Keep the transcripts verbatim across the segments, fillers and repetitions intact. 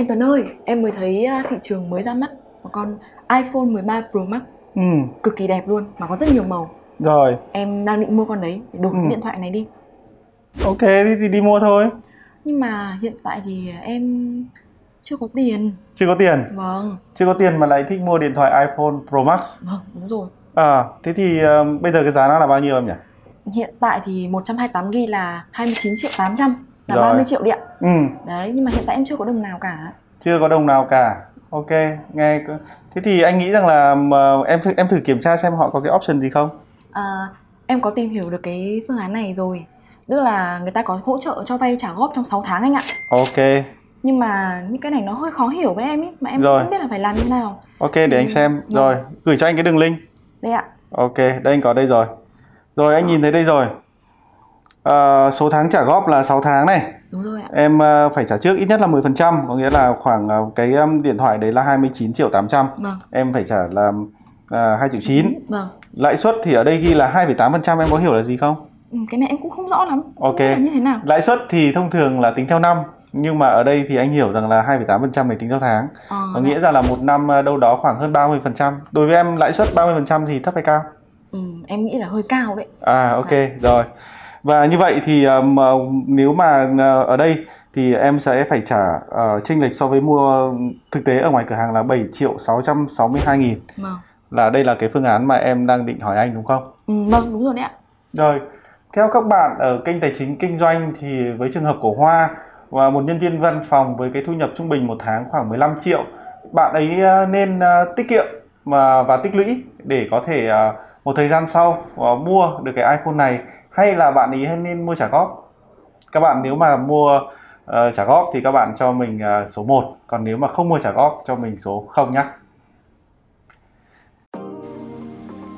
Anh Tuấn ơi, em mới thấy thị trường mới ra mắt một con iPhone mười ba Pro Max. Ừ. Cực kỳ đẹp luôn, mà có rất nhiều màu. Rồi. Em đang định mua con đấy, đổi ừ. cái điện thoại này đi. Ok, thì đi, đi mua thôi. Nhưng mà hiện tại thì em chưa có tiền. Chưa có tiền? Vâng. Chưa có tiền mà lại thích mua điện thoại iPhone Pro Max. Vâng, đúng rồi. À, thế thì uh, bây giờ cái giá nó là bao nhiêu em nhỉ? Hiện tại thì một trăm hai mươi tám gi-ga-bai là hai mươi chín triệu tám trăm, là rồi. ba mươi triệu điện. Ừ. Đấy, nhưng mà hiện tại em chưa có đồng nào cả. Chưa có đồng nào cả. Ok, nghe. Thế thì anh nghĩ rằng là uh, em thử, em thử kiểm tra xem họ có cái option gì không? À, em có tìm hiểu được cái phương án này rồi. Tức là người ta có hỗ trợ cho vay trả góp trong sáu tháng anh ạ. Ok. Nhưng mà những cái này nó hơi khó hiểu với em ý, mà em rồi. không biết là phải làm như nào. Ok, để ừ. anh xem. Rồi, rồi, gửi cho anh cái đường link. Đây ạ. Ok, đây anh có đây rồi. Rồi anh ừ. nhìn thấy đây rồi. À, số tháng trả góp là sáu tháng này. Đúng rồi ạ. Em uh, phải trả trước ít nhất là mười phần trăm, có nghĩa là khoảng uh, cái um, điện thoại đấy là hai mươi chín triệu tám trăm. Vâng. Em phải trả là uh, hai triệu chín. Vâng. Lãi suất thì ở đây ghi là hai phẩy tám phần trăm, em có hiểu là gì không? Ừ, cái này em cũng không rõ lắm. Ok. Như thế nào? Lãi suất thì thông thường là tính theo năm, nhưng mà ở đây thì anh hiểu rằng là hai phẩy tám phần trăm này tính theo tháng. À, có nghĩa rằng là một năm đâu đó khoảng hơn ba mươi phần trăm. Đối với em lãi suất ba mươi phần trăm thì thấp hay cao? Ừ, em nghĩ là hơi cao đấy. À ok, à. rồi. Và như vậy thì um, nếu mà uh, ở đây thì em sẽ phải trả uh, chênh lệch so với mua thực tế ở ngoài cửa hàng là bảy triệu sáu trăm sáu mươi hai nghìn. Vâng. Là đây là cái phương án mà em đang định hỏi anh đúng không? Ừ, vâng, đúng rồi đấy ạ. Rồi, theo các bạn ở kênh tài chính kinh doanh thì với trường hợp của Hoa và một nhân viên văn phòng với cái thu nhập trung bình một tháng khoảng mười lăm triệu, bạn ấy nên tiết kiệm và tích lũy để có thể một thời gian sau mua được cái iPhone này, hay là bạn ấy nên mua trả góp? Các bạn nếu mà mua trả góp thì các bạn cho mình số một, còn nếu mà không mua trả góp cho mình số không nhé.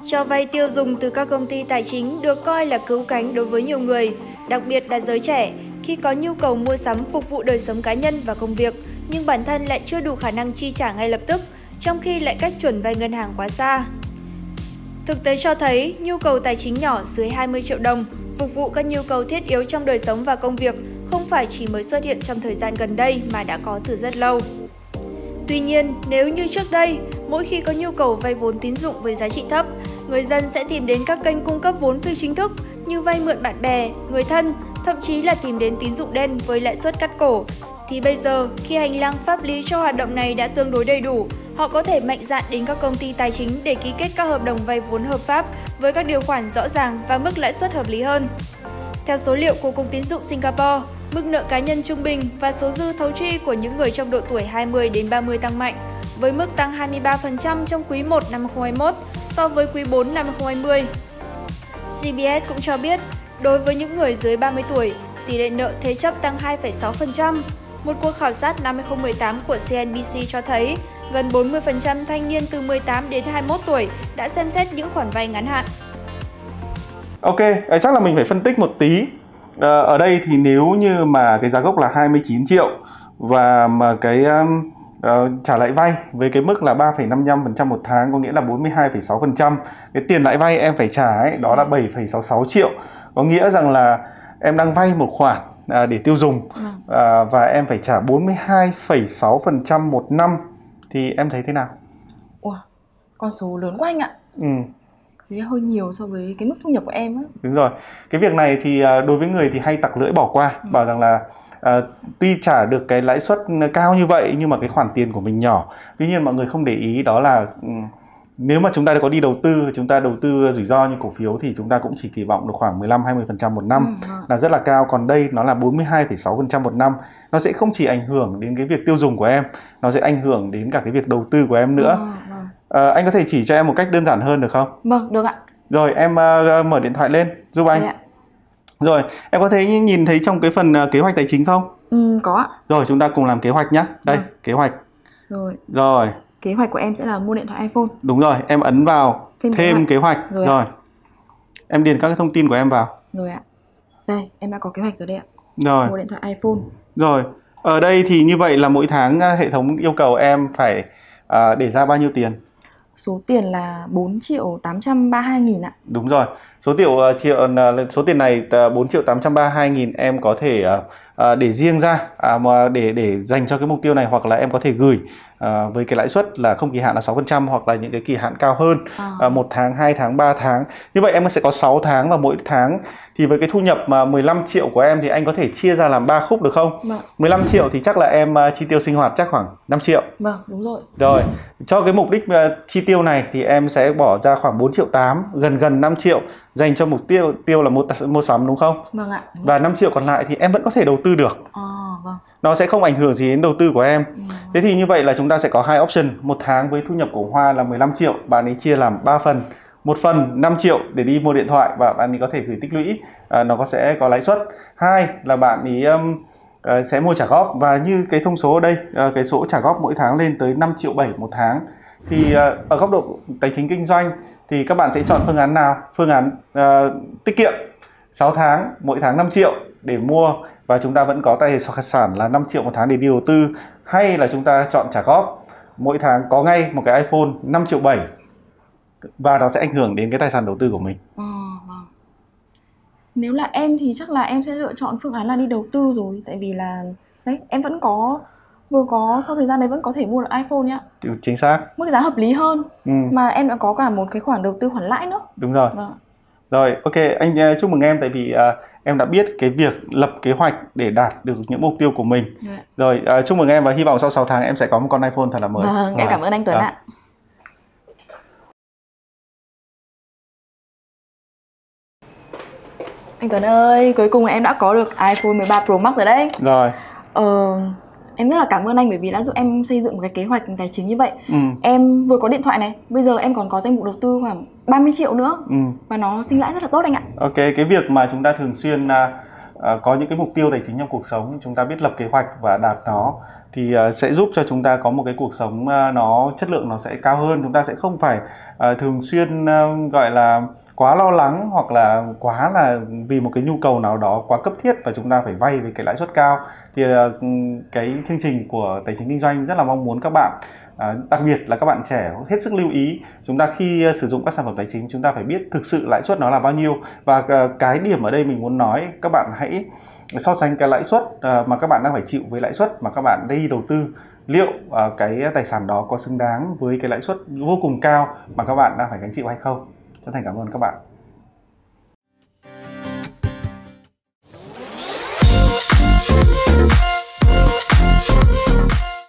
Cho vay tiêu dùng từ các công ty tài chính được coi là cứu cánh đối với nhiều người, đặc biệt là giới trẻ, khi có nhu cầu mua sắm phục vụ đời sống cá nhân và công việc, nhưng bản thân lại chưa đủ khả năng chi trả ngay lập tức, trong khi lại cách chuẩn vay ngân hàng quá xa. Thực tế cho thấy, nhu cầu tài chính nhỏ dưới hai mươi triệu đồng, phục vụ các nhu cầu thiết yếu trong đời sống và công việc không phải chỉ mới xuất hiện trong thời gian gần đây mà đã có từ rất lâu. Tuy nhiên, nếu như trước đây, mỗi khi có nhu cầu vay vốn tín dụng với giá trị thấp, người dân sẽ tìm đến các kênh cung cấp vốn phi chính thức như vay mượn bạn bè, người thân, thậm chí là tìm đến tín dụng đen với lãi suất cắt cổ. Thì bây giờ, khi hành lang pháp lý cho hoạt động này đã tương đối đầy đủ, họ có thể mạnh dạn đến các công ty tài chính để ký kết các hợp đồng vay vốn hợp pháp với các điều khoản rõ ràng và mức lãi suất hợp lý hơn. Theo số liệu của Cục Tín dụng Singapore, mức nợ cá nhân trung bình và số dư thấu chi của những người trong độ tuổi hai mươi đến ba mươi tăng mạnh, với mức tăng hai mươi ba phần trăm trong quý một năm hai nghìn không trăm hai mươi mốt so với quý bốn năm hai nghìn không trăm hai mươi. xê bê ét cũng cho biết, đối với những người dưới ba mươi tuổi, tỷ lệ nợ thế chấp tăng hai phẩy sáu phần trăm. Một cuộc khảo sát năm hai nghìn không trăm mười tám của xê en bê xê cho thấy, gần bốn mươi phần trăm thanh niên từ mười tám đến hai mươi mốt tuổi đã xem xét những khoản vay ngắn hạn. Ok, chắc là mình phải phân tích một tí. Ở đây thì nếu như mà cái giá gốc là hai mươi chín triệu và mà cái uh, trả lãi vay với cái mức là ba phẩy năm mươi lăm phần trăm một tháng, có nghĩa là bốn mươi hai phẩy sáu phần trăm. Cái tiền lãi vay em phải trả ấy, đó là bảy phẩy sáu mươi sáu triệu. Có nghĩa rằng là em đang vay một khoản à, để tiêu dùng à, và em phải trả bốn mươi hai phẩy sáu phần trăm một năm. Thì em thấy thế nào? Ủa, con số lớn quá anh ạ. Ừ. Thì hơi nhiều so với cái mức thu nhập của em á. Đúng rồi. Cái việc này thì đối với người thì hay tặc lưỡi bỏ qua, ừ. bảo rằng là à, tuy trả được cái lãi suất cao như vậy nhưng mà cái khoản tiền của mình nhỏ. Tuy nhiên mọi người không để ý đó là nếu mà chúng ta đã có đi đầu tư, chúng ta đầu tư rủi ro như cổ phiếu thì chúng ta cũng chỉ kỳ vọng được khoảng mười lăm đến hai mươi phần trăm một năm, ừ. là rất là cao. Còn đây nó là bốn mươi hai phẩy sáu phần trăm một năm. Nó sẽ không chỉ ảnh hưởng đến cái việc tiêu dùng của em, nó sẽ ảnh hưởng đến cả cái việc đầu tư của em nữa. Ừ. À, anh có thể chỉ cho em một cách đơn giản hơn được không? Vâng, được ạ. Rồi, em uh, mở điện thoại lên giúp anh. Dạ. Rồi, em có thể nhìn thấy trong cái phần uh, kế hoạch tài chính không? Ừ, có ạ. Rồi, chúng ta cùng làm kế hoạch nhé. Đây, à. kế hoạch. Rồi. Rồi. Kế hoạch của em sẽ là mua điện thoại iPhone. Đúng rồi, em ấn vào thêm, thêm kế hoạch. Kế hoạch. Rồi. rồi. Em điền các cái thông tin của em vào. Rồi ạ. Đây, em đã có kế hoạch rồi đấy ạ. Rồi. Mua điện thoại iPhone. Rồi, ở đây thì như vậy là mỗi tháng uh, hệ thống yêu cầu em phải uh, để ra bao nhiêu tiền? Số tiền là bốn triệu tám trăm ba mươi hai nghìn ạ. Đúng rồi. Số, tiểu, uh, triệu, uh, số tiền này uh, bốn triệu tám trăm ba mươi hai nghìn em có thể uh, à, để riêng ra à, mà để để dành cho cái mục tiêu này, hoặc là em có thể gửi à, với cái lãi suất là không kỳ hạn là sáu phần trăm hoặc là những cái kỳ hạn cao hơn, một à. à, tháng, hai tháng, ba tháng. Như vậy em sẽ có sáu tháng, và mỗi tháng thì với cái thu nhập mà mười lăm triệu của em thì anh có thể chia ra làm ba khúc được không? Vâng. mười lăm triệu thì chắc là em uh, chi tiêu sinh hoạt chắc khoảng năm triệu. Vâng, đúng rồi. Rồi, cho cái mục đích uh, chi tiêu này thì em sẽ bỏ ra khoảng bốn triệu tám, gần gần năm triệu dành cho mục tiêu tiêu là mua mua sắm đúng không? Vâng ạ. Đúng. Và năm triệu còn lại thì em vẫn có thể đầu tư được. À, vâng. Nó sẽ không ảnh hưởng gì đến đầu tư của em. Vâng. Thế thì như vậy là chúng ta sẽ có hai option, một tháng với thu nhập của Hoa là mười lăm triệu, bạn ấy chia làm ba phần. Một phần năm triệu để đi mua điện thoại và bạn ấy có thể gửi tích lũy, à, nó có sẽ có lãi suất. Hai là bạn ấy um, uh, sẽ mua trả góp, và như cái thông số ở đây, uh, cái số trả góp mỗi tháng lên tới năm triệu bảy một tháng. Thì uh, ở góc độ tài chính kinh doanh thì các bạn sẽ chọn phương án nào? Phương án uh, tiết kiệm sáu tháng, mỗi tháng năm triệu để mua và chúng ta vẫn có tài sản là năm triệu một tháng để đi đầu tư, hay là chúng ta chọn trả góp mỗi tháng có ngay một cái iPhone năm triệu bảy và nó sẽ ảnh hưởng đến cái tài sản đầu tư của mình. À, vâng. Nếu là em thì chắc là em sẽ lựa chọn phương án là đi đầu tư rồi, tại vì là đấy, em vẫn có vừa có sau thời gian đấy vẫn có thể mua được iPhone nhá. Chính xác. Mức giá hợp lý hơn, ừ. mà em đã có cả một cái khoản đầu tư khoản lãi nữa. Đúng rồi. Vâng. Rồi, ok, anh chúc mừng em, tại vì à, em đã biết cái việc lập kế hoạch để đạt được những mục tiêu của mình. Dạ. Rồi, à, chúc mừng em và hy vọng sau sáu tháng em sẽ có một con iPhone thật là mới. Vâng, em cảm ơn anh Tuấn ạ. À. Anh Tuấn ơi, cuối cùng em đã có được iPhone mười ba Pro Max rồi đấy. Rồi. Ờ, em rất là cảm ơn anh bởi vì đã giúp em xây dựng một cái kế hoạch tài chính như vậy. Ừ. Em vừa có điện thoại này, bây giờ em còn có danh mục đầu tư khoảng ba mươi triệu nữa. Ừ. Và nó sinh lãi rất là tốt anh ạ. Ok, cái việc mà chúng ta thường xuyên uh, có những cái mục tiêu tài chính trong cuộc sống, chúng ta biết lập kế hoạch và đạt nó thì uh, sẽ giúp cho chúng ta có một cái cuộc sống uh, nó chất lượng nó sẽ cao hơn. Chúng ta sẽ không phải uh, thường xuyên uh, gọi là quá lo lắng, hoặc là quá là vì một cái nhu cầu nào đó quá cấp thiết và chúng ta phải vay với cái lãi suất cao. Thì uh, cái chương trình của Tài chính Kinh doanh rất là mong muốn các bạn, uh, đặc biệt là các bạn trẻ, hết sức lưu ý. Chúng ta khi uh, sử dụng các sản phẩm tài chính, chúng ta phải biết thực sự lãi suất nó là bao nhiêu. Và uh, cái điểm ở đây mình muốn nói, các bạn hãy so sánh cái lãi suất uh, mà các bạn đang phải chịu với lãi suất mà các bạn đi đầu tư, liệu uh, cái tài sản đó có xứng đáng với cái lãi suất vô cùng cao mà các bạn đang phải gánh chịu hay không. Chân thành cảm ơn các bạn.